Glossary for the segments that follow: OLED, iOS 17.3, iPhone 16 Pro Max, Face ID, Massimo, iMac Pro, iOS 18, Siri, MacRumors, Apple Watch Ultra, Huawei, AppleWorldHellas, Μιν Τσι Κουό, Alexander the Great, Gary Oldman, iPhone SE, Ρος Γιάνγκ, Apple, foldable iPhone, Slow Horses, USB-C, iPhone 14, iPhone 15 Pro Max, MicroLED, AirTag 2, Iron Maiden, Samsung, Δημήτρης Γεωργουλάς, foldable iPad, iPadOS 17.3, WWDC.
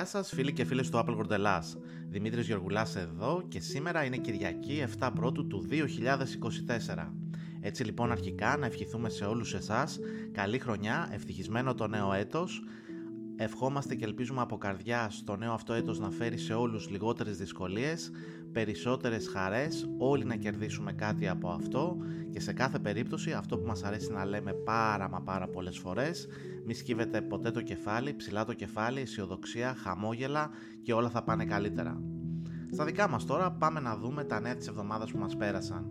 Γεια σας φίλοι και φίλες του AppleWorldHellas. Δημήτρης Γεωργουλάς εδώ και σήμερα είναι Κυριακή 7 Πρώτου του 2024. Έτσι λοιπόν αρχικά να ευχηθούμε σε όλους εσάς καλή χρονιά, ευτυχισμένο το νέο έτος. Ευχόμαστε και ελπίζουμε από καρδιά στο νέο αυτό έτος να φέρει σε όλους λιγότερες δυσκολίες, περισσότερες χαρές, όλοι να κερδίσουμε κάτι από αυτό και σε κάθε περίπτωση αυτό που μας αρέσει να λέμε πάρα πολλές φορές, μη σκύβετε ποτέ το κεφάλι, ψηλά το κεφάλι, αισιοδοξία, χαμόγελα και όλα θα πάνε καλύτερα. Στα δικά μας τώρα πάμε να δούμε τα νέα της εβδομάδας που μας πέρασαν.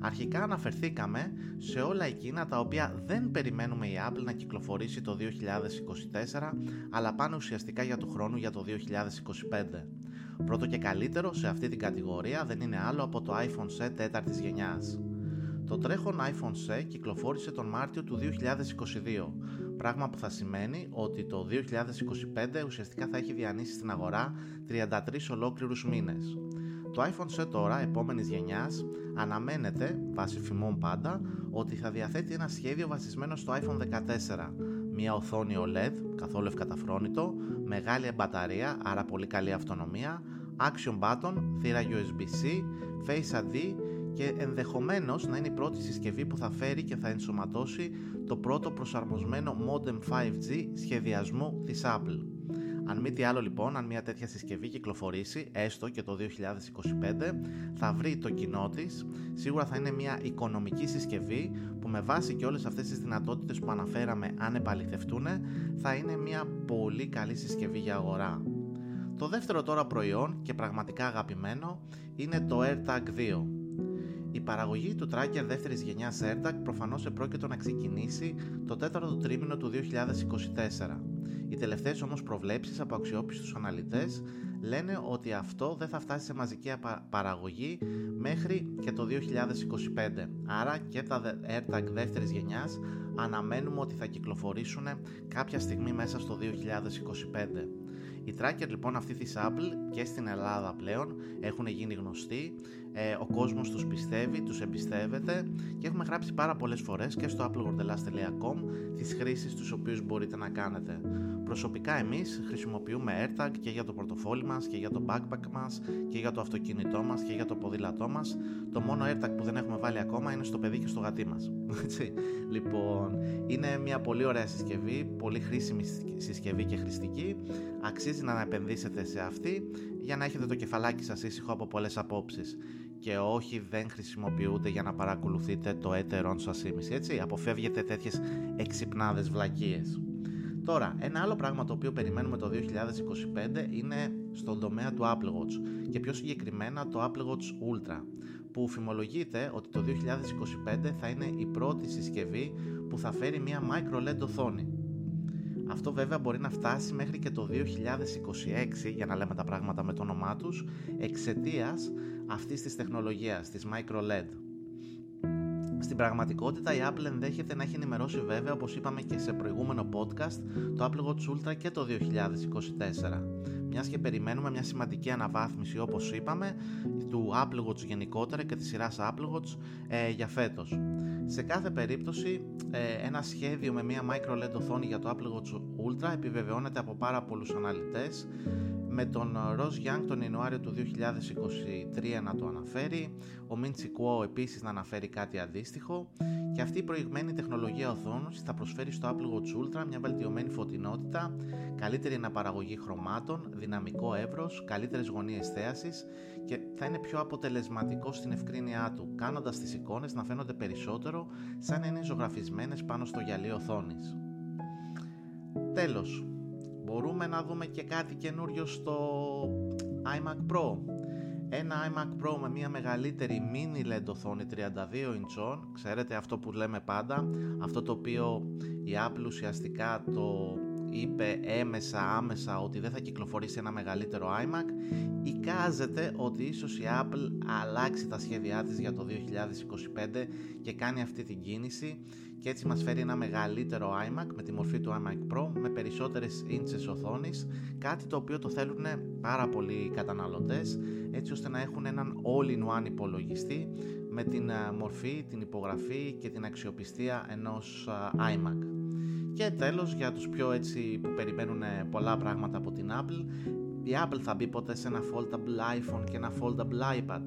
Αρχικά αναφερθήκαμε σε όλα εκείνα τα οποία δεν περιμένουμε η Apple να κυκλοφορήσει το 2024, αλλά πάνε ουσιαστικά για του χρόνου για το 2025. Πρώτο και καλύτερο σε αυτή την κατηγορία δεν είναι άλλο από το iPhone SE 4ης γενιάς. Το τρέχον iPhone SE κυκλοφόρησε τον Μάρτιο του 2022, πράγμα που θα σημαίνει ότι το 2025 ουσιαστικά θα έχει διανύσει στην αγορά 33 ολόκληρους μήνες. Το iPhone SE τώρα, επόμενης γενιάς, αναμένεται, βάσει φημών πάντα, ότι θα διαθέτει ένα σχέδιο βασισμένο στο iPhone 14, μια οθόνη OLED, καθόλου ευκαταφρόνητο, μεγάλη μπαταρία, άρα πολύ καλή αυτονομία, action button, θύρα USB-C, Face ID και ενδεχομένως να είναι η πρώτη συσκευή που θα φέρει και θα ενσωματώσει το πρώτο προσαρμοσμένο modem 5G σχεδιασμού της Apple. Αν μη τι άλλο λοιπόν, αν μια τέτοια συσκευή κυκλοφορήσει, έστω και το 2025, θα βρει το κοινό της. Σίγουρα θα είναι μια οικονομική συσκευή που με βάση και όλες αυτές τις δυνατότητες που αναφέραμε, αν επαληθευτούν, θα είναι μια πολύ καλή συσκευή για αγορά. Το δεύτερο τώρα προϊόν και πραγματικά αγαπημένο είναι το AirTag 2. Η παραγωγή του tracker δεύτερης γενιάς AirTag προφανώς επρόκειτο να ξεκινήσει το τέταρτο τρίμηνο του 2024. Οι τελευταίες όμως προβλέψεις από αξιόπιστους αναλυτές λένε ότι αυτό δεν θα φτάσει σε μαζική παραγωγή μέχρι και το 2025. Άρα και τα AirTag δεύτερης γενιάς αναμένουμε ότι θα κυκλοφορήσουν κάποια στιγμή μέσα στο 2025. Οι tracker λοιπόν αυτή της Apple και στην Ελλάδα πλέον έχουν γίνει γνωστοί, ο κόσμος τους πιστεύει, τους εμπιστεύεται και έχουμε γράψει πάρα πολλές φορές και στο appleworldhellas.com τις χρήσεις τους οποίους μπορείτε να κάνετε. Προσωπικά εμείς χρησιμοποιούμε AirTag και για το πορτοφόλι μας και για το backpack μας και για το αυτοκίνητό μας και για το ποδήλατό μας. Το μόνο AirTag που δεν έχουμε βάλει ακόμα είναι στο παιδί και στο γατί μας. Λοιπόν, είναι μια πολύ ωραία συσκευή, πολύ χρήσιμη συσκευή και χρηστική. Αξίζει να επενδύσετε σε αυτή για να έχετε το κεφαλάκι σας ήσυχο από πολλές απόψεις. Και όχι, δεν χρησιμοποιούνται για να παρακολουθείτε το έτερον σας ήμιση, έτσι. Αποφεύγετε τέτοιες εξυπνάδες βλακίες. Τώρα, ένα άλλο πράγμα το οποίο περιμένουμε το 2025 είναι στον τομέα του Apple Watch και πιο συγκεκριμένα το Apple Watch Ultra, που φημολογείται ότι το 2025 θα είναι η πρώτη συσκευή που θα φέρει μια MicroLED οθόνη. Αυτό βέβαια μπορεί να φτάσει μέχρι και το 2026, για να λέμε τα πράγματα με το όνομά τους, εξαιτίας αυτής της τεχνολογίας, της MicroLED. Στην πραγματικότητα η Apple ενδέχεται να έχει ενημερώσει βέβαια, όπως είπαμε και σε προηγούμενο podcast, το Apple Watch Ultra και το 2024. Μιας και περιμένουμε μια σημαντική αναβάθμιση, όπως είπαμε, του Apple Watch γενικότερα και της σειράς Apple Watch για φέτος. Σε κάθε περίπτωση ένα σχέδιο με μια microLED οθόνη για το Apple Watch Ultra επιβεβαιώνεται από πάρα πολλούς αναλυτές, με τον Ρος Γιάνγκ τον Ιανουάριο του 2023 να το αναφέρει, ο Μιν Τσι Κουό επίσης να αναφέρει κάτι αντίστοιχο και αυτή η προηγμένη τεχνολογία οθόνης θα προσφέρει στο Apple Watch Ultra μια βελτιωμένη φωτεινότητα, καλύτερη αναπαραγωγή χρωμάτων, δυναμικό εύρος, καλύτερες γωνίες θέασης και θα είναι πιο αποτελεσματικό στην ευκρίνειά του, κάνοντας τις εικόνες να φαίνονται περισσότερο σαν να είναι ζωγραφισμένες πάνω στο γυαλί οθόνης. Τέλος, μπορούμε να δούμε και κάτι καινούριο στο iMac Pro. Ένα iMac Pro με μια μεγαλύτερη mini LED οθόνη 32 ιντσών, ξέρετε αυτό που λέμε πάντα, αυτό το οποίο η Apple ουσιαστικά το είπε άμεσα ότι δεν θα κυκλοφορήσει ένα μεγαλύτερο iMac. Εικάζεται ότι ίσως η Apple αλλάξει τα σχέδιά της για το 2025 και κάνει αυτή την κίνηση και έτσι μας φέρει ένα μεγαλύτερο iMac με τη μορφή του iMac Pro με περισσότερες ίντσες οθόνης, κάτι το οποίο το θέλουν πάρα πολλοί καταναλωτές έτσι ώστε να έχουν έναν all-in-one υπολογιστή με την μορφή, την υπογραφή και την αξιοπιστία ενός iMac. Και τέλος, για τους πιο έτσι που περιμένουν πολλά πράγματα από την Apple, η Apple θα μπει ποτέ σε ένα foldable iPhone και ένα foldable iPad?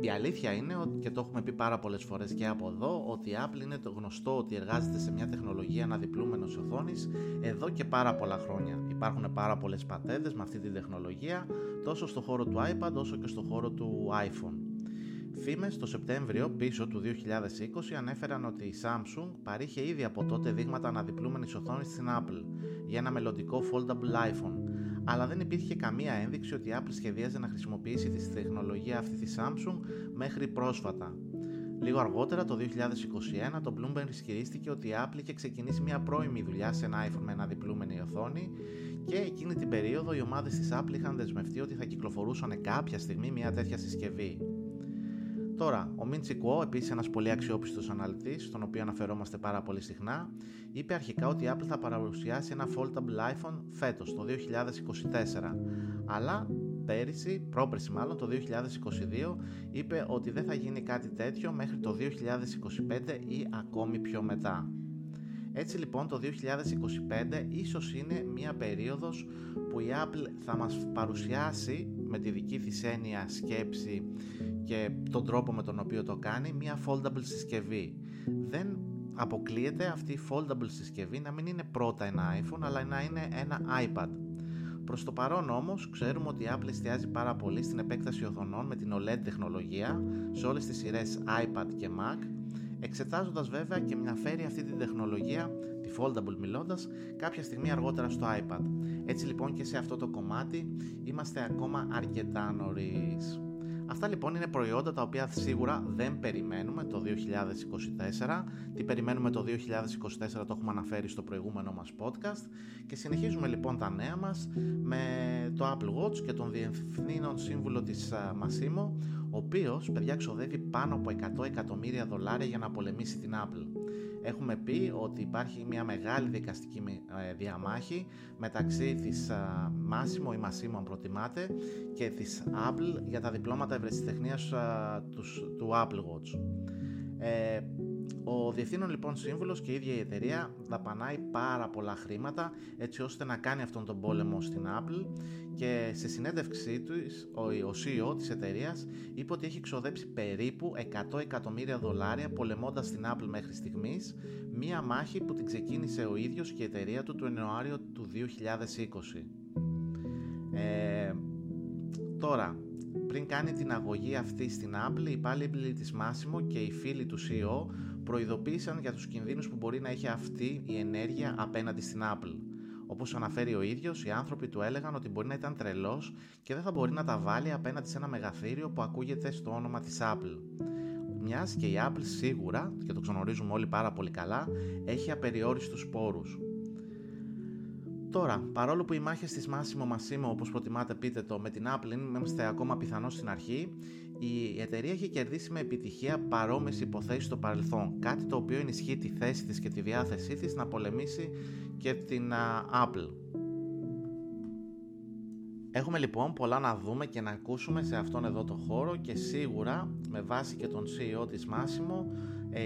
Η αλήθεια είναι, και το έχουμε πει πάρα πολλές φορές και από εδώ, ότι η Apple είναι το γνωστό ότι εργάζεται σε μια τεχνολογία αναδιπλούμενος οθόνης εδώ και πάρα πολλά χρόνια. Υπάρχουν πάρα πολλές πατέντες με αυτή την τεχνολογία, τόσο στο χώρο του iPad όσο και στο χώρο του iPhone. Φήμες το Σεπτέμβριο πίσω του 2020 ανέφεραν ότι η Samsung παρήχε ήδη από τότε δείγματα αναδιπλούμενης οθόνης στην Apple για ένα μελλοντικό foldable iPhone, αλλά δεν υπήρχε καμία ένδειξη ότι η Apple σχεδίαζε να χρησιμοποιήσει τη τεχνολογία αυτή της Samsung μέχρι πρόσφατα. Λίγο αργότερα, το 2021, το Bloomberg ισχυρίστηκε ότι η Apple είχε ξεκινήσει μια πρώιμη δουλειά σε ένα iPhone με αναδιπλούμενη οθόνη, και εκείνη την περίοδο οι ομάδες της Apple είχαν δεσμευτεί ότι θα κυκλοφορούσαν κάποια στιγμή μια τέτοια συσκευή. Τώρα, ο Μιν Τσι Κουό, επίσης ένας πολύ αξιόπιστος αναλυτής, στον οποίο αναφερόμαστε πάρα πολύ συχνά, είπε αρχικά ότι η Apple θα παρουσιάσει ένα foldable iPhone φέτος, το 2024, αλλά πρόπερσι το 2022, είπε ότι δεν θα γίνει κάτι τέτοιο μέχρι το 2025 ή ακόμη πιο μετά. Έτσι λοιπόν, το 2025 ίσως είναι μια περίοδος που η Apple θα μας παρουσιάσει, με τη δική της έννοια, σκέψη και τον τρόπο με τον οποίο το κάνει, μια foldable συσκευή. Δεν αποκλείεται αυτή η foldable συσκευή να μην είναι πρώτα ένα iPhone, αλλά να είναι ένα iPad. Προς το παρόν όμως, ξέρουμε ότι η Apple εστιάζει πάρα πολύ στην επέκταση οθονών με την OLED τεχνολογία σε όλες τις σειρές iPad και Mac, εξετάζοντας βέβαια και να φέρει αυτή την τεχνολογία, τη foldable μιλώντας, κάποια στιγμή αργότερα στο iPad. Έτσι λοιπόν και σε αυτό το κομμάτι είμαστε ακόμα αρκετά νωρίς. Αυτά λοιπόν είναι προϊόντα τα οποία σίγουρα δεν περιμένουμε το 2024. Τι περιμένουμε το 2024 το έχουμε αναφέρει στο προηγούμενο μας podcast, και συνεχίζουμε λοιπόν τα νέα μας με το Apple Watch και τον διευθύνων σύμβουλο της Massimo, ο οποίος, παιδιά, ξοδεύει πάνω από $100 εκατομμύρια για να πολεμήσει την Apple. Έχουμε πει ότι υπάρχει μια μεγάλη δικαστική διαμάχη μεταξύ της Massimo, η Massimo αν προτιμάτε, και της Apple για τα διπλώματα ευρεσιτεχνίας του Apple Watch. Ο διευθύνων λοιπόν σύμβουλος και η ίδια η εταιρεία δαπανάει πάρα πολλά χρήματα έτσι ώστε να κάνει αυτόν τον πόλεμο στην Apple, και σε συνέντευξή του ο CEO της εταιρείας είπε ότι έχει ξοδέψει περίπου $100 εκατομμύρια πολεμώντας την Apple μέχρι στιγμής, μία μάχη που την ξεκίνησε ο ίδιος και η εταιρεία του τον Ιανουάριο του 2020. Τώρα, πριν κάνει την αγωγή αυτή στην Apple, οι υπάλληλοι της Massimo και οι φίλοι του CEO προειδοποίησαν για τους κινδύνους που μπορεί να έχει αυτή η ενέργεια απέναντι στην Apple. Όπως αναφέρει ο ίδιος, οι άνθρωποι του έλεγαν ότι μπορεί να ήταν τρελός και δεν θα μπορεί να τα βάλει απέναντι σε ένα μεγαθύριο που ακούγεται στο όνομα της Apple. Μιας και η Apple σίγουρα, και το ξενορίζουμε όλοι πάρα πολύ καλά, έχει απεριόριστους πόρους. Τώρα, παρόλο που οι μάχες της Massimo, όπως προτιμάτε πείτε το, με την Apple είμαστε ακόμα πιθανώς στην αρχή, η εταιρεία έχει κερδίσει με επιτυχία παρόμοιες υποθέσεις στο παρελθόν, κάτι το οποίο ενισχύει τη θέση της και τη διάθεσή της να πολεμήσει και την Apple. Έχουμε λοιπόν πολλά να δούμε και να ακούσουμε σε αυτόν εδώ το χώρο, και σίγουρα με βάση και τον CEO της Massimo,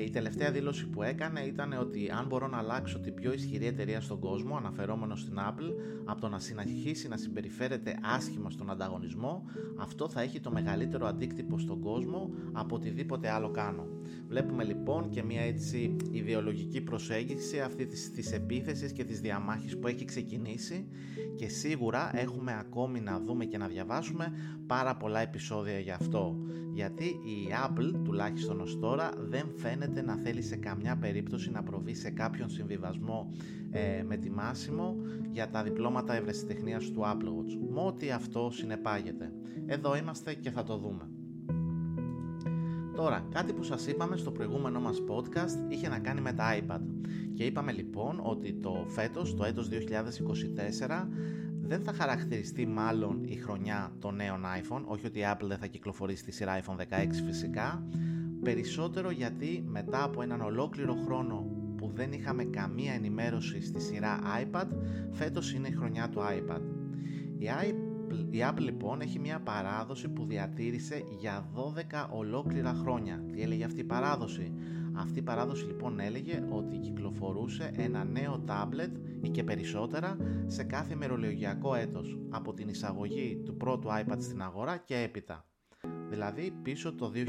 η τελευταία δήλωση που έκανε ήταν ότι αν μπορώ να αλλάξω την πιο ισχυρή εταιρεία στον κόσμο, αναφερόμενο στην Apple, από το να συνεχίσει να συμπεριφέρεται άσχημα στον ανταγωνισμό, αυτό θα έχει το μεγαλύτερο αντίκτυπο στον κόσμο από οτιδήποτε άλλο κάνω. Βλέπουμε λοιπόν και μια έτσι ιδεολογική προσέγγιση αυτή της επίθεσης και της διαμάχης που έχει ξεκινήσει, και σίγουρα έχουμε ακόμη να δούμε και να διαβάσουμε πάρα πολλά επεισόδια γι' αυτό, γιατί η Apple, τουλάχιστον ως τώρα, δεν φαίνεται να θέλει σε καμιά περίπτωση να προβεί σε κάποιον συμβιβασμό με τη Massimo για τα διπλώματα ευρεσιτεχνίας του Apple Watch, με ό,τι αυτό συνεπάγεται. Εδώ είμαστε και θα το δούμε. Τώρα, κάτι που σας είπαμε στο προηγούμενο μας podcast είχε να κάνει με τα iPad, και είπαμε λοιπόν ότι το έτος 2024 δεν θα χαρακτηριστεί μάλλον η χρονιά των νέων iPhone, όχι ότι η Apple δεν θα κυκλοφορήσει τη σειρά iPhone 16 φυσικά, περισσότερο γιατί μετά από έναν ολόκληρο χρόνο που δεν είχαμε καμία ενημέρωση στη σειρά iPad, φέτος είναι η χρονιά του iPad. Η Apple λοιπόν έχει μια παράδοση που διατήρησε για 12 ολόκληρα χρόνια. Τι έλεγε αυτή η παράδοση? Αυτή η παράδοση λοιπόν έλεγε ότι κυκλοφορούσε ένα νέο τάμπλετ ή και περισσότερα σε κάθε ημερολογιακό έτος από την εισαγωγή του πρώτου iPad στην αγορά και έπειτα, δηλαδή πίσω το 2010.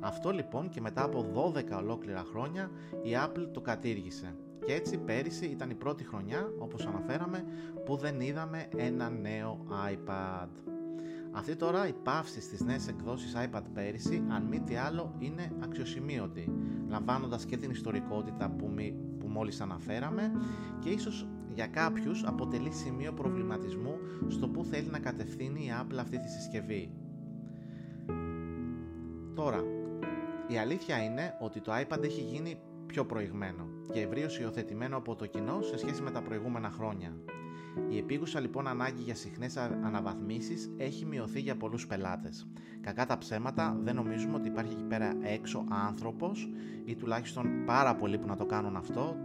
Αυτό λοιπόν και μετά από 12 ολόκληρα χρόνια η Apple το κατήργησε και έτσι πέρυσι ήταν η πρώτη χρονιά, όπως αναφέραμε, που δεν είδαμε ένα νέο iPad. Αυτή τώρα η παύση στις νέες εκδόσεις iPad πέρυσι, αν μη τι άλλο, είναι αξιοσημείωτη, λαμβάνοντας και την ιστορικότητα που μόλις αναφέραμε και ίσως για κάποιους αποτελεί σημείο προβληματισμού στο που θέλει να κατευθύνει η Apple αυτή τη συσκευή. Τώρα, η αλήθεια είναι ότι το iPad έχει γίνει πιο προηγμένο και ευρείως υιοθετημένο από το κοινό σε σχέση με τα προηγούμενα χρόνια. Η επίγουσα λοιπόν ανάγκη για συχνές αναβαθμίσεις έχει μειωθεί για πολλούς πελάτες. Κακά τα ψέματα, δεν νομίζουμε ότι υπάρχει εκεί πέρα έξω άνθρωπος ή τουλάχιστον πάρα πολλοί που να το κάνουν αυτό,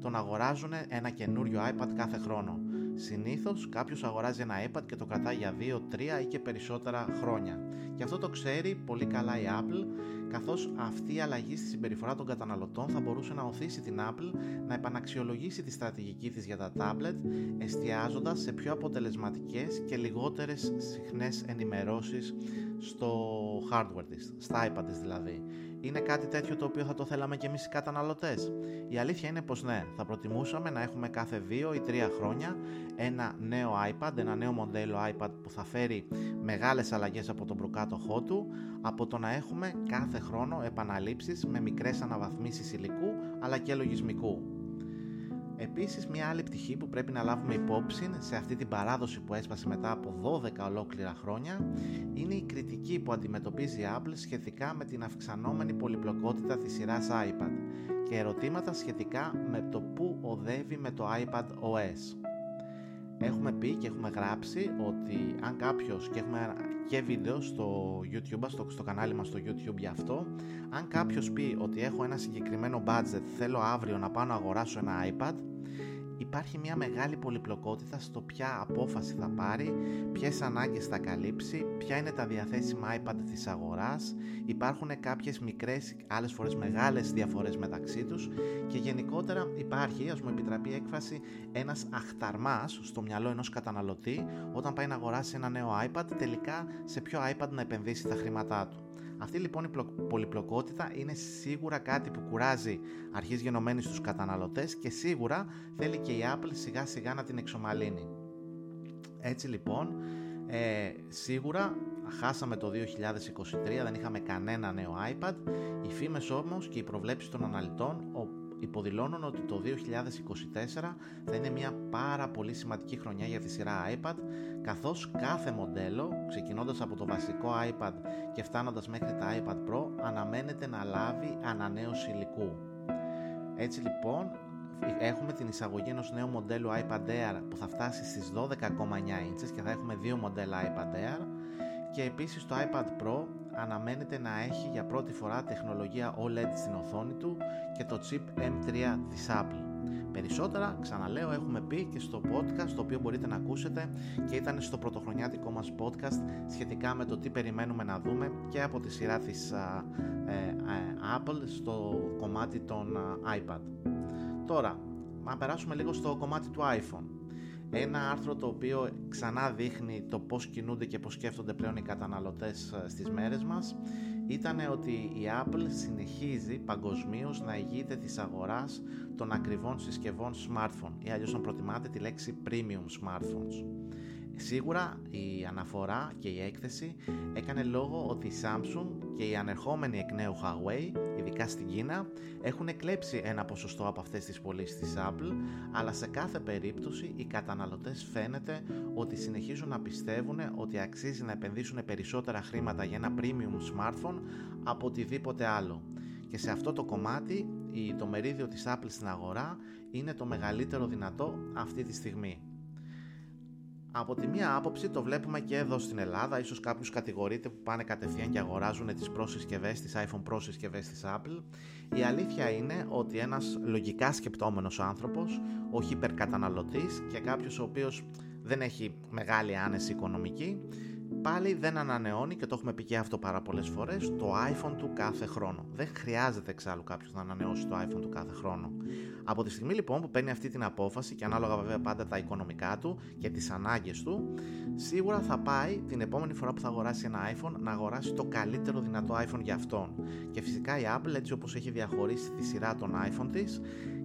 τον αγοράζουν ένα καινούριο iPad κάθε χρόνο. Συνήθως κάποιος αγοράζει ένα iPad και το κρατάει για 2, 3 ή και περισσότερα χρόνια. Και αυτό το ξέρει πολύ καλά η Apple, καθώς αυτή η αλλαγή στη συμπεριφορά των καταναλωτών θα μπορούσε να οθήσει την Apple να επαναξιολογήσει τη στρατηγική της για τα τάμπλετ, εστιάζοντας σε πιο αποτελεσματικές και λιγότερες συχνές ενημερώσεις στο hardware της, στα iPad της δηλαδή. Είναι κάτι τέτοιο το οποίο θα το θέλαμε και εμείς οι καταναλωτές? Η αλήθεια είναι πως ναι, θα προτιμούσαμε να έχουμε κάθε 2 ή 3 χρόνια ένα νέο iPad, ένα νέο μοντέλο iPad που θα φέρει μεγάλες αλλαγές από τον προκάτοχό του, από το να έχουμε κάθε χρόνο επαναλήψεις με μικρές αναβαθμίσεις υλικού αλλά και λογισμικού. Επίσης, μια άλλη πτυχή που πρέπει να λάβουμε υπόψη σε αυτή την παράδοση που έσπασε μετά από 12 ολόκληρα χρόνια είναι η κριτική που αντιμετωπίζει η Apple σχετικά με την αυξανόμενη πολυπλοκότητα της σειράς iPad και ερωτήματα σχετικά με το πού οδεύει με το iPadOS. Έχουμε πει και έχουμε γράψει ότι αν κάποιος, και έχουμε και βίντεο στο YouTube, στο κανάλι μας στο YouTube για αυτό, αν κάποιος πει ότι έχω ένα συγκεκριμένο budget, θέλω αύριο να πάω να αγοράσω ένα iPad, υπάρχει μια μεγάλη πολυπλοκότητα στο ποια απόφαση θα πάρει, ποιες ανάγκες θα καλύψει, ποια είναι τα διαθέσιμα iPad της αγοράς, υπάρχουν κάποιες μικρές, άλλες φορές μεγάλες διαφορές μεταξύ τους και γενικότερα υπάρχει, ας μου επιτραπεί η έκφραση, ένας αχταρμάς στο μυαλό ενός καταναλωτή όταν πάει να αγοράσει ένα νέο iPad, τελικά σε ποιο iPad να επενδύσει τα χρήματά του. Αυτή λοιπόν η πολυπλοκότητα είναι σίγουρα κάτι που κουράζει αρχής γενομένης τους καταναλωτές και σίγουρα θέλει και η Apple σιγά σιγά να την εξομαλύνει. Έτσι λοιπόν, σίγουρα χάσαμε το 2023, δεν είχαμε κανένα νέο iPad. Οι φήμες όμως και οι προβλέψεις των αναλυτών υποδηλώνουν ότι το 2024 θα είναι μια πάρα πολύ σημαντική χρονιά για τη σειρά iPad, καθώς κάθε μοντέλο, ξεκινώντας από το βασικό iPad και φτάνοντας μέχρι τα iPad Pro, αναμένεται να λάβει ανανέωση υλικού. Έτσι λοιπόν, έχουμε την εισαγωγή ενός νέου μοντέλου iPad Air που θα φτάσει στις 12,9 ίντσες και θα έχουμε δύο μοντέλα iPad Air, και επίσης το iPad Pro αναμένεται να έχει για πρώτη φορά τεχνολογία OLED στην οθόνη του και το chip M3 της Apple. Περισσότερα, ξαναλέω, έχουμε πει και στο podcast, το οποίο μπορείτε να ακούσετε και ήταν στο πρωτοχρονιάτικό μας podcast σχετικά με το τι περιμένουμε να δούμε και από τη σειρά της Apple στο κομμάτι των iPad. Τώρα, να περάσουμε λίγο στο κομμάτι του iPhone. Ένα άρθρο το οποίο ξανά δείχνει το πώς κινούνται και πώς σκέφτονται πλέον οι καταναλωτές στις μέρες μας ήταν ότι η Apple συνεχίζει παγκοσμίως να ηγείται της αγοράς των ακριβών συσκευών smartphone ή αλλιώς, αν προτιμάτε, τη λέξη premium smartphones. Σίγουρα η αναφορά και η έκθεση έκανε λόγο ότι η Samsung και η ανερχόμενη εκ νέου Huawei, ειδικά στην Κίνα, έχουν εκλέψει ένα ποσοστό από αυτές τις πωλήσεις της Apple, αλλά σε κάθε περίπτωση οι καταναλωτές φαίνεται ότι συνεχίζουν να πιστεύουν ότι αξίζει να επενδύσουν περισσότερα χρήματα για ένα premium smartphone από οτιδήποτε άλλο. Και σε αυτό το κομμάτι το μερίδιο της Apple στην αγορά είναι το μεγαλύτερο δυνατό αυτή τη στιγμή. Από τη μία άποψη το βλέπουμε και εδώ στην Ελλάδα, ίσως κάποιους κατηγορείται που πάνε κατευθείαν και αγοράζουν τις προσυσκευές, τις iPhone Pro συσκευές της Apple. Η αλήθεια είναι ότι ένας λογικά σκεπτόμενος άνθρωπος, όχι υπερκαταναλωτής και κάποιος ο οποίος δεν έχει μεγάλη άνεση οικονομική, πάλι δεν ανανεώνει, και το έχουμε πει και αυτό πάρα πολλές φορές, το iPhone του κάθε χρόνο. Δεν χρειάζεται εξάλλου κάποιος να ανανεώσει το iPhone του κάθε χρόνο. Από τη στιγμή λοιπόν που παίρνει αυτή την απόφαση, και ανάλογα βέβαια πάντα τα οικονομικά του και τις ανάγκες του, σίγουρα θα πάει την επόμενη φορά που θα αγοράσει ένα iPhone να αγοράσει το καλύτερο δυνατό iPhone για αυτόν. Και φυσικά η Apple, έτσι όπως έχει διαχωρίσει τη σειρά των iPhone της,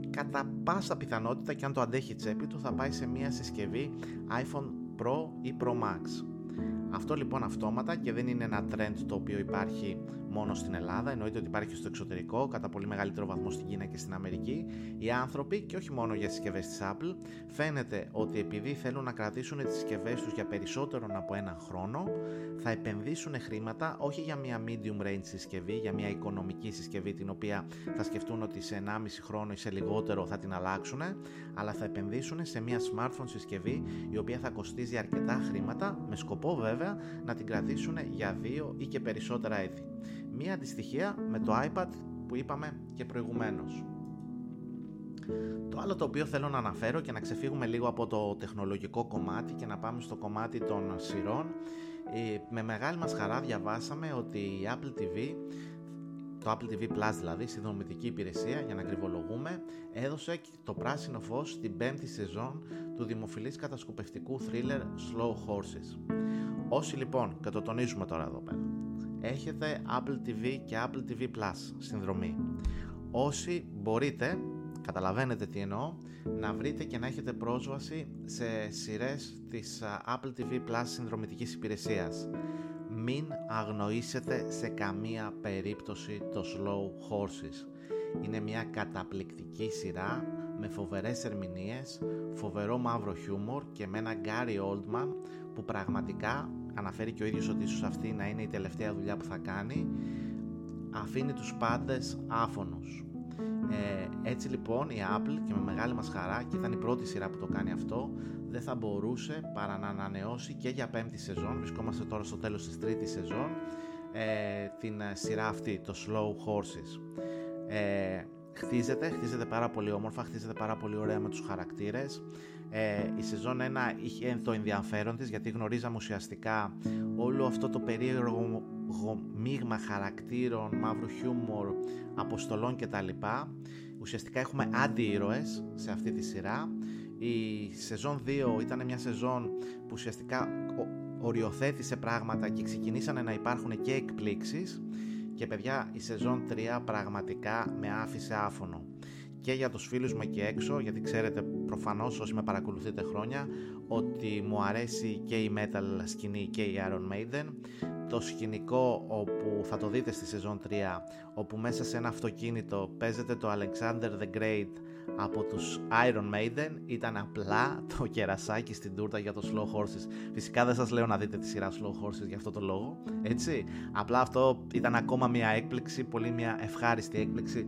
κατά πάσα πιθανότητα, και αν το αντέχει η τσέπη του, θα πάει σε μια συσκευή iPhone Pro ή Pro Max. Αυτό λοιπόν αυτόματα, και δεν είναι ένα trend το οποίο υπάρχει μόνο στην Ελλάδα, εννοείται ότι υπάρχει στο εξωτερικό, κατά πολύ μεγαλύτερο βαθμό στην Κίνα και στην Αμερική. Οι άνθρωποι, και όχι μόνο για συσκευές της Apple, φαίνεται ότι επειδή θέλουν να κρατήσουν τις συσκευές τους για περισσότερον από έναν χρόνο, θα επενδύσουν χρήματα όχι για μια medium range συσκευή, για μια οικονομική συσκευή την οποία θα σκεφτούν ότι σε 1,5 χρόνο ή σε λιγότερο θα την αλλάξουν, αλλά θα επενδύσουν σε μια smartphone συσκευή η οποία θα κοστίζει αρκετά χρήματα, με σκοπό βέβαια να την κρατήσουν για 2 ή και περισσότερα έτη. Μία αντιστοιχεία με το iPad που είπαμε και προηγουμένως. Το άλλο το οποίο θέλω να αναφέρω, και να ξεφύγουμε λίγο από το τεχνολογικό κομμάτι και να πάμε στο κομμάτι των σειρών, με μεγάλη μας χαρά διαβάσαμε ότι η Apple TV, το Apple TV Plus δηλαδή, η συνδρομητική υπηρεσία για να ακριβολογούμε, έδωσε το πράσινο φως στην 5η σεζόν του δημοφιλής κατασκοπευτικού thriller Slow Horses. Όσοι λοιπόν, και το τονίζουμε τώρα εδώ πέρα, έχετε Apple TV και Apple TV Plus συνδρομή, όσοι μπορείτε, καταλαβαίνετε τι εννοώ, να βρείτε και να έχετε πρόσβαση σε σειρές της Apple TV Plus συνδρομητικής υπηρεσίας. Μην αγνοήσετε σε καμία περίπτωση το Slow Horses. Είναι μια καταπληκτική σειρά με φοβερές ερμηνείες, φοβερό μαύρο χιούμορ και με ένα Gary Oldman που πραγματικά, αναφέρει και ο ίδιος ότι ίσως αυτή να είναι η τελευταία δουλειά που θα κάνει, αφήνει τους πάντες άφωνους. Έτσι λοιπόν η Apple, και με μεγάλη μας χαρά, και ήταν η πρώτη σειρά που το κάνει αυτό, δεν θα μπορούσε παρά να ανανεώσει και για 5η σεζόν, βρισκόμαστε τώρα στο τέλος της 3ης σεζόν, την σειρά αυτή, το Slow Horses. Χτίζεται πάρα πολύ όμορφα, χτίζεται πάρα πολύ ωραία με τους χαρακτήρες. Η σεζόν 1 είχε το ενδιαφέρον της, γιατί γνωρίζαμε ουσιαστικά όλο αυτό το περίεργο μείγμα χαρακτήρων, μαύρου χιούμορ, αποστολών κτλ. Ουσιαστικά έχουμε αντιήρωες σε αυτή τη σειρά. Η σεζόν 2 ήταν μια σεζόν που ουσιαστικά οριοθέτησε πράγματα και ξεκινήσανε να υπάρχουν και εκπλήξεις. Και παιδιά, η σεζόν 3 πραγματικά με άφησε άφωνο. Και για τους φίλους μου εκεί έξω, γιατί ξέρετε προφανώς όσοι με παρακολουθείτε χρόνια ότι μου αρέσει και η metal σκηνή και η Iron Maiden. Το σκηνικό όπου θα το δείτε στη σεζόν 3, όπου μέσα σε ένα αυτοκίνητο παίζεται το Alexander the Great από τους Iron Maiden, ήταν απλά το κερασάκι στην τούρτα για το Slow Horses. Φυσικά δεν σας λέω να δείτε τη σειρά Slow Horses για αυτό το λόγο, έτσι. Απλά αυτό ήταν ακόμα μια έκπληξη, πολύ μια ευχάριστη έκπληξη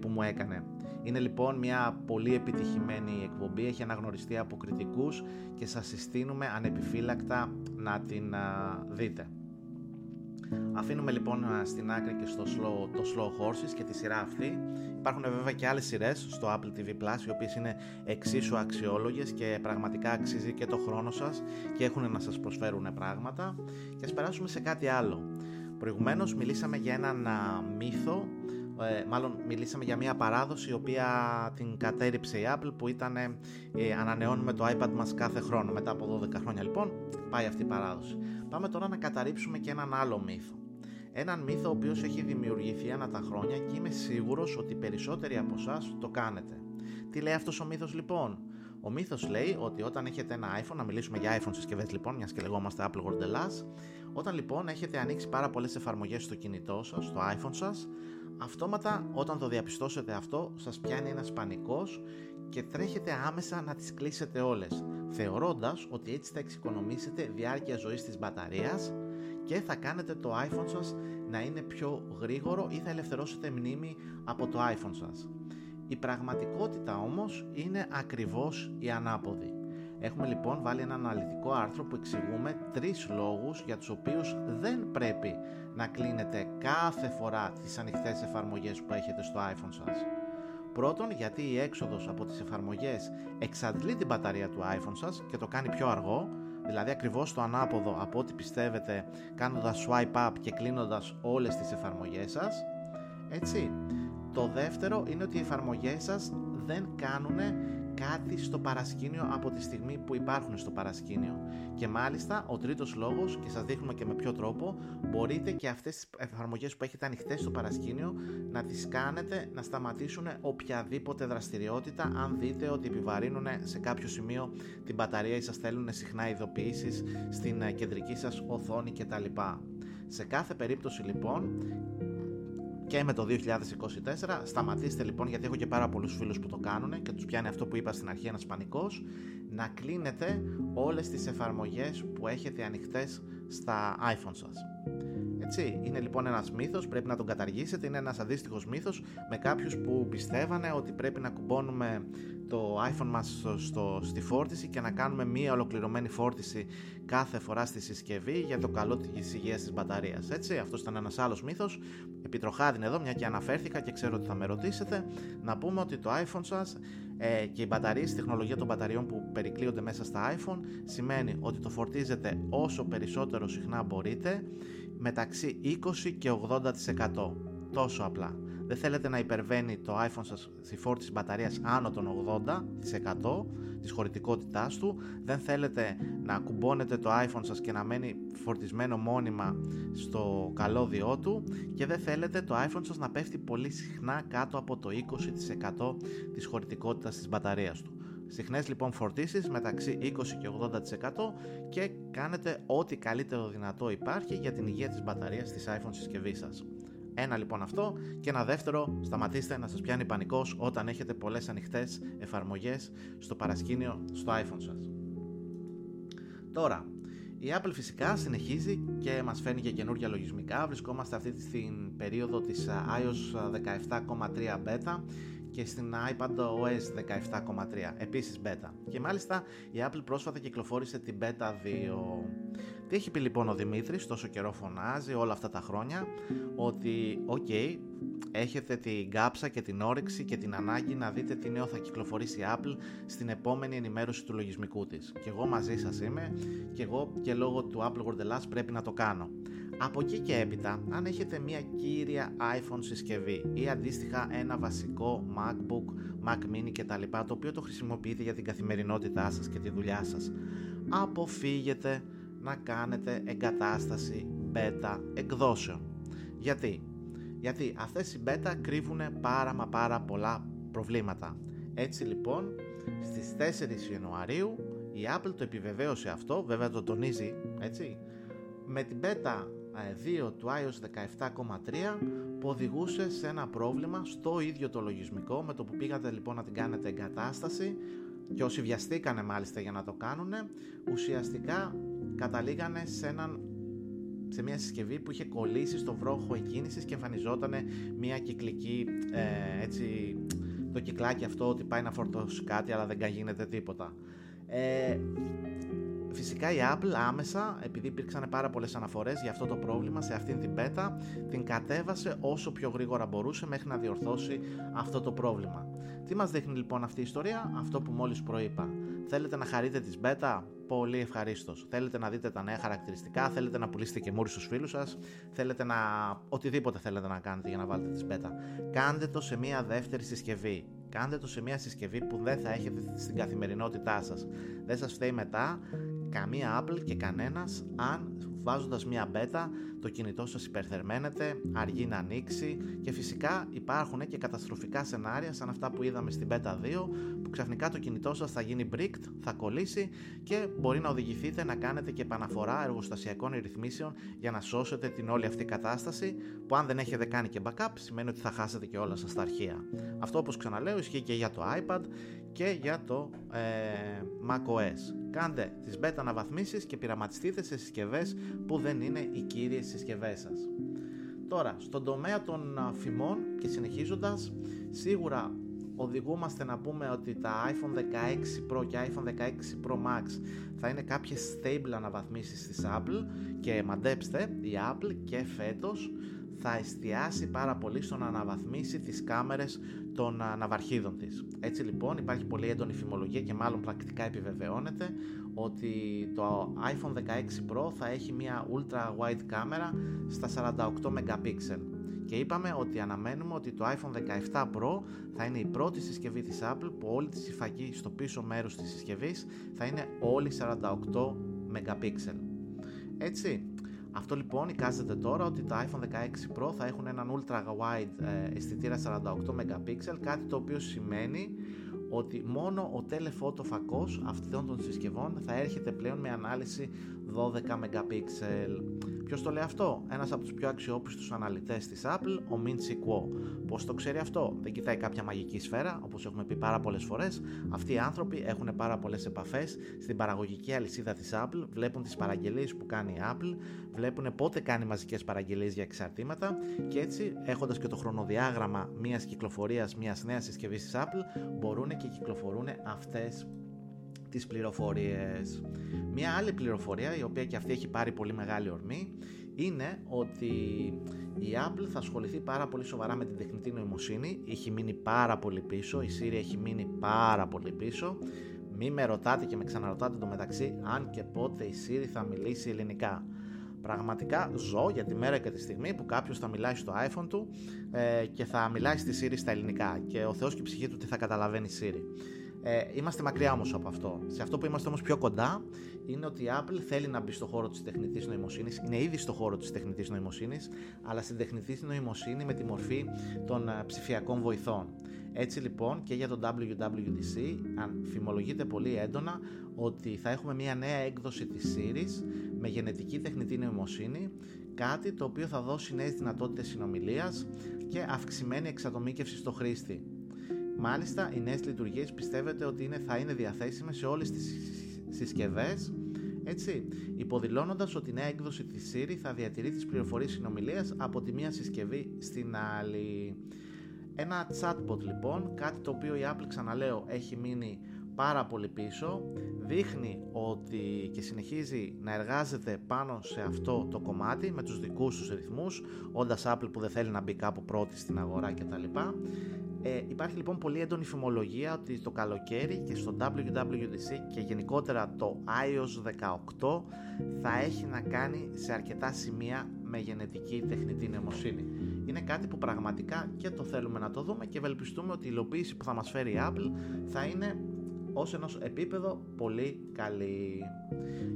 που μου έκανε. Είναι λοιπόν μια πολύ επιτυχημένη εκπομπή, έχει αναγνωριστεί από κριτικούς και σας συστήνουμε ανεπιφύλακτα να την δείτε. Αφήνουμε λοιπόν στην άκρη και στο Slow Horses και τη σειρά αυτή. Υπάρχουν βέβαια και άλλες σειρές στο Apple TV Plus, οι οποίες είναι εξίσου αξιόλογες και πραγματικά αξίζει και το χρόνο σας και έχουν να σας προσφέρουν πράγματα. Και ας περάσουμε σε κάτι άλλο. Προηγουμένως μιλήσαμε για έναν μύθο, μάλλον μιλήσαμε για μια παράδοση η οποία την κατέριψε η Apple, που ήταν ανανεώνουμε το iPad μας κάθε χρόνο. Μετά από 12 χρόνια λοιπόν πάει αυτή η παράδοση. Πάμε τώρα να καταρρίψουμε και έναν άλλο μύθο. Έναν μύθο ο οποίος έχει δημιουργηθεί ανά τα χρόνια και είμαι σίγουρος ότι περισσότεροι από εσάς το κάνετε. Τι λέει αυτός ο μύθος λοιπόν? Ο μύθος λέει ότι όταν έχετε ένα iPhone, να μιλήσουμε για iPhone συσκευές λοιπόν, μιας και λεγόμαστε AppleWorldHellas, όταν λοιπόν έχετε ανοίξει πάρα πολλές εφαρμογές στο κινητό σας, στο iPhone σας, αυτόματα όταν το διαπιστώσετε αυτό, σας πιάνει ένας πανικός και τρέχετε άμεσα να τις κλείσετε όλες, θεωρώντας ότι έτσι θα εξοικονομήσετε διάρκεια ζωής της μπαταρίας και θα κάνετε το iPhone σας να είναι πιο γρήγορο ή θα ελευθερώσετε μνήμη από το iPhone σας. Η πραγματικότητα όμως είναι ακριβώς η ανάποδη. Έχουμε λοιπόν βάλει ένα αναλυτικό άρθρο που εξηγούμε 3 λόγους για τους οποίους δεν πρέπει να κλείνετε κάθε φορά τις ανοιχτές εφαρμογές που έχετε στο iPhone σας. Πρώτον, γιατί η έξοδος από τις εφαρμογές εξαντλεί την μπαταρία του iPhone σας και το κάνει πιο αργό, δηλαδή ακριβώς το ανάποδο από ό,τι πιστεύετε, κάνοντας swipe up και κλείνοντας όλες τις εφαρμογές σας, έτσι. Το δεύτερο είναι ότι οι εφαρμογές σας δεν κάνουν κάτι στο παρασκήνιο από τη στιγμή που υπάρχουν στο παρασκήνιο. Και μάλιστα ο τρίτος λόγος, και σας δείχνουμε και με ποιο τρόπο, μπορείτε και αυτές τις εφαρμογές που έχετε ανοιχτές στο παρασκήνιο να τις κάνετε να σταματήσουν οποιαδήποτε δραστηριότητα αν δείτε ότι επιβαρύνουν σε κάποιο σημείο την μπαταρία ή σας στέλνουν συχνά ειδοποιήσεις στην κεντρική σας οθόνη κτλ. Σε κάθε περίπτωση λοιπόν, και με το 2024 σταματήστε λοιπόν, γιατί έχω και πάρα πολλούς φίλους που το κάνουν και τους πιάνει αυτό που είπα στην αρχή, ένας πανικός, να κλείνετε όλες τις εφαρμογές που έχετε ανοιχτές στα iPhone σας. Έτσι, είναι λοιπόν ένας μύθος, πρέπει να τον καταργήσετε. Είναι ένας αντίστοιχος μύθος με κάποιους που πιστεύανε ότι πρέπει να κουμπώνουμε το iPhone μας στη φόρτιση και να κάνουμε μία ολοκληρωμένη φόρτιση κάθε φορά στη συσκευή για το καλό της υγείας της μπαταρίας. Έτσι, αυτός ήταν ένας άλλος μύθος. Επιτροχάδιν εδώ, μια και αναφέρθηκα και ξέρω ότι θα με ρωτήσετε, να πούμε ότι το iPhone σας και οι μπαταρίες, η τεχνολογία των μπαταριών που περικλείονται μέσα στα iPhone, σημαίνει ότι το φορτίζετε όσο περισσότερο συχνά μπορείτε, μεταξύ 20 και 80%. Τόσο απλά. Δεν θέλετε να υπερβαίνει το iPhone σας στη φόρτιση μπαταρίας άνω των 80% της χωρητικότητάς του. Δεν θέλετε να κουμπώνετε το iPhone σας και να μένει φορτισμένο μόνιμα στο καλώδιό του, και δεν θέλετε το iPhone σας να πέφτει πολύ συχνά κάτω από το 20% της χωρητικότητας της μπαταρίας του. Συχνές λοιπόν φορτίσεις μεταξύ 20 και 80% και κάνετε ό,τι καλύτερο δυνατό υπάρχει για την υγεία της μπαταρίας της iPhone συσκευής σας. Ένα λοιπόν αυτό, και ένα δεύτερο, σταματήστε να σας πιάνει πανικός όταν έχετε πολλές ανοιχτές εφαρμογές στο παρασκήνιο στο iPhone σας. Τώρα, η Apple φυσικά συνεχίζει και μας φέρνει και καινούργια λογισμικά. Βρισκόμαστε αυτή την περίοδο της iOS 17.3 beta και στην iPadOS 17.3 επίσης beta, και μάλιστα η Apple πρόσφατα κυκλοφόρησε την beta 2. Τι έχει πει λοιπόν ο Δημήτρης, τόσο καιρό φωνάζει όλα αυτά τα χρόνια, ότι ok, έχετε την κάψα και την όρεξη και την ανάγκη να δείτε τι νέο θα κυκλοφορήσει η Apple στην επόμενη ενημέρωση του λογισμικού της, και εγώ μαζί σας είμαι, και εγώ και λόγω του AppleWorldHellas πρέπει να το κάνω. Από εκεί και έπειτα, αν έχετε μια κύρια iPhone συσκευή ή αντίστοιχα ένα βασικό MacBook, Mac Mini κτλ, το οποίο το χρησιμοποιείτε για την καθημερινότητά σας και τη δουλειά σας, αποφύγετε να κάνετε εγκατάσταση beta εκδόσεων. Γιατί αυτές οι beta κρύβουν πάρα πολλά προβλήματα. Έτσι λοιπόν, στις 4 Ιανουαρίου η Apple το επιβεβαίωσε αυτό, βέβαια το τονίζει έτσι, με την beta 2 του iOS 17.3 που οδηγούσε σε ένα πρόβλημα στο ίδιο το λογισμικό, με το που πήγατε λοιπόν να την κάνετε εγκατάσταση, και όσοι βιαστήκανε μάλιστα για να το κάνουν, ουσιαστικά καταλήγανε σε μια συσκευή που είχε κολλήσει στο βρόχο εκκίνησης και εμφανιζόταν μια κυκλική έτσι, το κυκλάκι αυτό ότι πάει να φορτώσει κάτι αλλά δεν γίνεται τίποτα. Φυσικά η Apple άμεσα, επειδή υπήρξαν πάρα πολλές αναφορές για αυτό το πρόβλημα σε αυτήν την beta, την κατέβασε όσο πιο γρήγορα μπορούσε μέχρι να διορθώσει αυτό το πρόβλημα. Τι μας δείχνει λοιπόν αυτή η ιστορία? Αυτό που μόλις προείπα. Θέλετε να χαρείτε τις beta? Πολύ ευχαρίστως. Θέλετε να δείτε τα νέα χαρακτηριστικά, θέλετε να πουλήσετε και μούρι στους φίλους σας, θέλετε να... οτιδήποτε θέλετε να κάνετε για να βάλετε τις beta. Κάντε το σε μια δεύτερη συσκευή. Κάντε το σε μια συσκευή που δεν θα έχετε στην καθημερινότητά σας. Δεν σας φταίει μετά καμία Apple και κανένας αν βάζοντας μια beta το κινητό σας υπερθερμαίνεται, αργεί να ανοίξει, και φυσικά υπάρχουν και καταστροφικά σενάρια σαν αυτά που είδαμε στην beta 2, που ξαφνικά το κινητό σας θα γίνει bricked, θα κολλήσει και μπορεί να οδηγηθείτε να κάνετε και επαναφορά εργοστασιακών ρυθμίσεων για να σώσετε την όλη αυτή κατάσταση, που αν δεν έχετε κάνει και backup σημαίνει ότι θα χάσετε και όλα σας στα αρχεία. Αυτό, όπως ξαναλέω, ισχύει και για το iPad και για το macOS. Κάντε τις beta αναβαθμίσεις και πειραματιστείτε σε συσκευές που δεν είναι οι κύριες συσκευές σας. Τώρα, στον τομέα των φημών και συνεχίζοντας, σίγουρα οδηγούμαστε να πούμε ότι τα iPhone 16 Pro και iPhone 16 Pro Max θα είναι κάποιες stable αναβαθμίσεις της Apple, και μαντέψτε, η Apple και φέτος θα εστιάσει πάρα πολύ στο να αναβαθμίσει τις κάμερες των ναυαρχίδων της. Έτσι λοιπόν υπάρχει πολύ έντονη φημολογία και μάλλον πρακτικά επιβεβαιώνεται ότι το iPhone 16 Pro θα έχει μια ultra wide κάμερα στα 48 MP και είπαμε ότι αναμένουμε ότι το iPhone 17 Pro θα είναι η πρώτη συσκευή της Apple που όλη τη συφαγή στο πίσω μέρος της συσκευής θα είναι όλοι 48 MP. Έτσι. Αυτό λοιπόν εικάζεται τώρα ότι τα iPhone 16 Pro θα έχουν έναν ultra-wide αισθητήρα 48 MP, κάτι το οποίο σημαίνει ότι μόνο ο telephoto φακός αυτών των συσκευών θα έρχεται πλέον με ανάλυση 12 MP. Ποιος το λέει αυτό? Ένας από τους πιο αξιόπιστους αναλυτές της Apple, ο Μιν Τσι Κουό. Πώς το ξέρει αυτό? Δεν κοιτάει κάποια μαγική σφαίρα, όπως έχουμε πει πάρα πολλές φορές. Αυτοί οι άνθρωποι έχουν πάρα πολλές επαφές στην παραγωγική αλυσίδα της Apple, βλέπουν τις παραγγελίες που κάνει η Apple, βλέπουν πότε κάνει μαζικές παραγγελίες για εξαρτήματα και έτσι, έχοντας και το χρονοδιάγραμμα μιας κυκλοφορίας μιας νέας συσκευής της Apple, μπορούν και κυκλοφορούν αυτές τις πληροφορίες. Μια άλλη πληροφορία, η οποία και αυτή έχει πάρει πολύ μεγάλη ορμή, είναι ότι η Apple θα ασχοληθεί πάρα πολύ σοβαρά με την τεχνητή νοημοσύνη. Έχει μείνει πάρα πολύ πίσω, η Siri έχει μείνει πάρα πολύ πίσω. Μη με ρωτάτε και με ξαναρωτάτε το μεταξύ αν και πότε η Siri θα μιλήσει ελληνικά. Πραγματικά ζω για τη μέρα και τη στιγμή που κάποιος θα μιλάει στο iPhone του και θα μιλάει στη Siri στα ελληνικά και ο Θεός και η ψυχή του τι θα καταλαβαίνει η Siri. Είμαστε μακριά όμως από αυτό. Σε αυτό που είμαστε όμως πιο κοντά είναι ότι η Apple θέλει να μπει στο χώρο της τεχνητής νοημοσύνης, είναι ήδη στο χώρο της τεχνητής νοημοσύνης, αλλά στην τεχνητή νοημοσύνη με τη μορφή των ψηφιακών βοηθών. Έτσι λοιπόν και για τον WWDC φημολογείται πολύ έντονα ότι θα έχουμε μια νέα έκδοση της Siri με γενετική τεχνητή νοημοσύνη, κάτι το οποίο θα δώσει νέες δυνατότητες συνομιλίας και αυξημένη εξατομίκευση στο χρήστη. Μάλιστα, οι νέες λειτουργίες πιστεύετε ότι θα είναι διαθέσιμες σε όλες τις συσκευές, έτσι, υποδηλώνοντας ότι η νέα έκδοση της Siri θα διατηρεί τις πληροφορίες συνομιλίας από τη μία συσκευή στην άλλη. Ένα chatbot λοιπόν, κάτι το οποίο η Apple, ξαναλέω, έχει μείνει πάρα πολύ πίσω, δείχνει ότι και συνεχίζει να εργάζεται πάνω σε αυτό το κομμάτι με τους δικούς τους ρυθμούς, όντας Apple που δεν θέλει να μπει κάπου πρώτη στην αγορά κτλ. Υπάρχει λοιπόν πολύ έντονη φημολογία ότι το καλοκαίρι και στο WWDC και γενικότερα το iOS 18 θα έχει να κάνει σε αρκετά σημεία με γενετική τεχνητή νοημοσύνη. Είναι κάτι που πραγματικά και το θέλουμε να το δούμε και ευελπιστούμε ότι η υλοποίηση που θα μας φέρει η Apple θα είναι ως ενός επίπεδο πολύ καλή.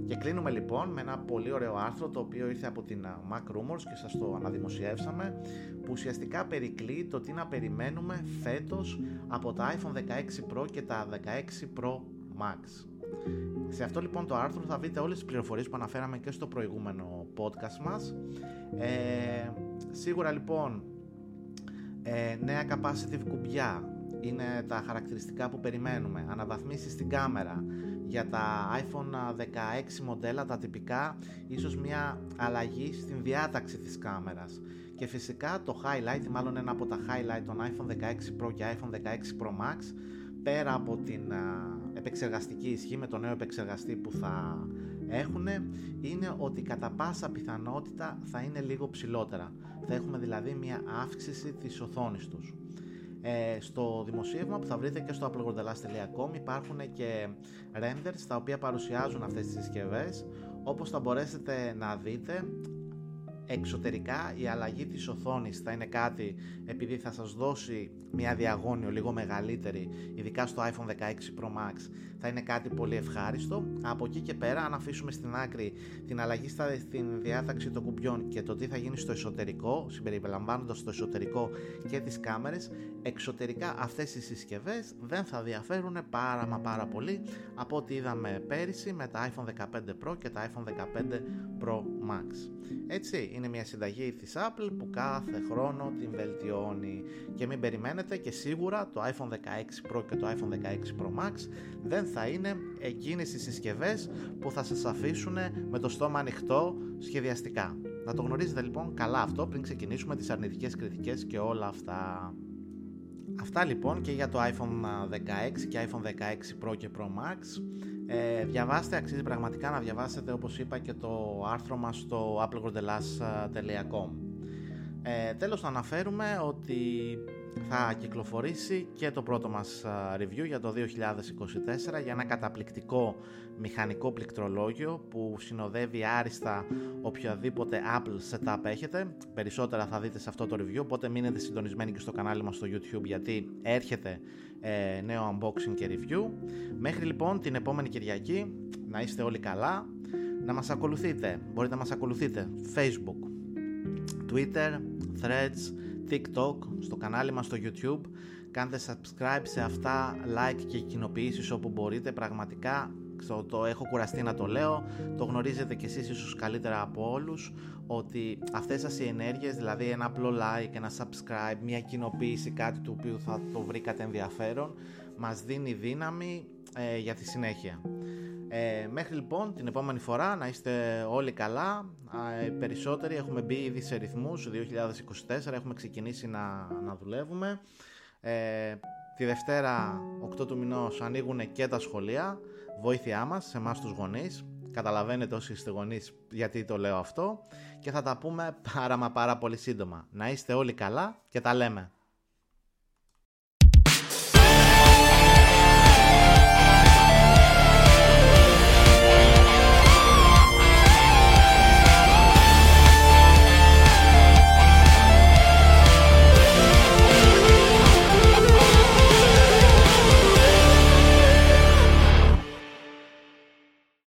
Και κλείνουμε λοιπόν με ένα πολύ ωραίο άρθρο το οποίο ήρθε από την MacRumors και σας το αναδημοσιεύσαμε, που ουσιαστικά περικλεί το τι να περιμένουμε φέτος από τα iPhone 16 Pro και τα 16 Pro Max. Σε αυτό λοιπόν το άρθρο θα βρείτε όλες τις πληροφορίες που αναφέραμε και στο προηγούμενο podcast μας. Σίγουρα λοιπόν νέα capacitive κουμπιά είναι τα χαρακτηριστικά που περιμένουμε, αναβαθμίσεις στην κάμερα. Για τα iPhone 16 μοντέλα τα τυπικά, ίσως μια αλλαγή στην διάταξη της κάμερας. Και φυσικά το highlight, μάλλον ένα από τα highlight των iPhone 16 Pro και iPhone 16 Pro Max, πέρα από την επεξεργαστική ισχύ με το νέο επεξεργαστή που θα έχουν, είναι ότι κατά πάσα πιθανότητα θα είναι λίγο ψηλότερα. Θα έχουμε δηλαδή μια αύξηση της οθόνης τους. Στο δημοσίευμα που θα βρείτε και στο appleworldhellas.com υπάρχουν και renders τα οποία παρουσιάζουν αυτές τις συσκευές, όπως θα μπορέσετε να δείτε. Εξωτερικά η αλλαγή της οθόνης θα είναι κάτι, επειδή θα σας δώσει μια διαγώνιο λίγο μεγαλύτερη, ειδικά στο iPhone 16 Pro Max, θα είναι κάτι πολύ ευχάριστο. Από εκεί και πέρα, αν αφήσουμε στην άκρη την αλλαγή στην διάταξη των κουμπιών και το τι θα γίνει στο εσωτερικό, συμπεριλαμβάνοντας το εσωτερικό και τις κάμερες, εξωτερικά αυτές οι συσκευές δεν θα διαφέρουν πάρα πολύ από ό,τι είδαμε πέρυσι με τα iPhone 15 Pro και τα iPhone 15 Pro Max. Έτσι, είναι μια συνταγή της Apple που κάθε χρόνο την βελτιώνει και μην περιμένετε, και σίγουρα το iPhone 16 Pro και το iPhone 16 Pro Max δεν θα είναι εκείνες οι συσκευές που θα σας αφήσουν με το στόμα ανοιχτό σχεδιαστικά. Να το γνωρίζετε λοιπόν καλά αυτό πριν ξεκινήσουμε τις αρνητικές κριτικές και όλα αυτά. Αυτά λοιπόν και για το iPhone 16 και iPhone 16 Pro και Pro Max. Διαβάστε, αξίζει πραγματικά να διαβάσετε, όπως είπα, και το άρθρο μας στο appleworldhellas.com. Τέλος, να αναφέρουμε ότι θα κυκλοφορήσει και το πρώτο μας review για το 2024, για ένα καταπληκτικό μηχανικό πληκτρολόγιο που συνοδεύει άριστα οποιαδήποτε Apple setup έχετε. Περισσότερα θα δείτε σε αυτό το review, οπότε μείνετε συντονισμένοι και στο κανάλι μας στο YouTube, γιατί έρχεται νέο unboxing και review. Μέχρι λοιπόν την επόμενη Κυριακή, να είστε όλοι καλά, να μας ακολουθείτε. Μπορείτε να μας ακολουθείτε Facebook, Twitter, Threads, TikTok, στο κανάλι μας στο YouTube. Κάντε subscribe σε αυτά, like και κοινοποιήσεις όπου μπορείτε. Πραγματικά το έχω κουραστεί να το λέω, το γνωρίζετε κι εσείς ίσως καλύτερα από όλους, ότι αυτές σας οι ενέργειες, δηλαδή ένα απλό like, ένα subscribe, μια κοινοποίηση, κάτι του οποίου θα το βρήκατε ενδιαφέρον, μας δίνει δύναμη για τη συνέχεια. Μέχρι λοιπόν την επόμενη φορά, να είστε όλοι καλά. Περισσότεροι έχουμε μπει ήδη σε ρυθμούς 2024, έχουμε ξεκινήσει να δουλεύουμε. Τη Δευτέρα 8 του μηνός ανοίγουν και τα σχολεία. Βοήθειά μας, σε εμάς τους γονείς. Καταλαβαίνετε όσοι είστε γονείς γιατί το λέω αυτό. Και θα τα πούμε πάρα μα πάρα πολύ σύντομα. Να είστε όλοι καλά και τα λέμε.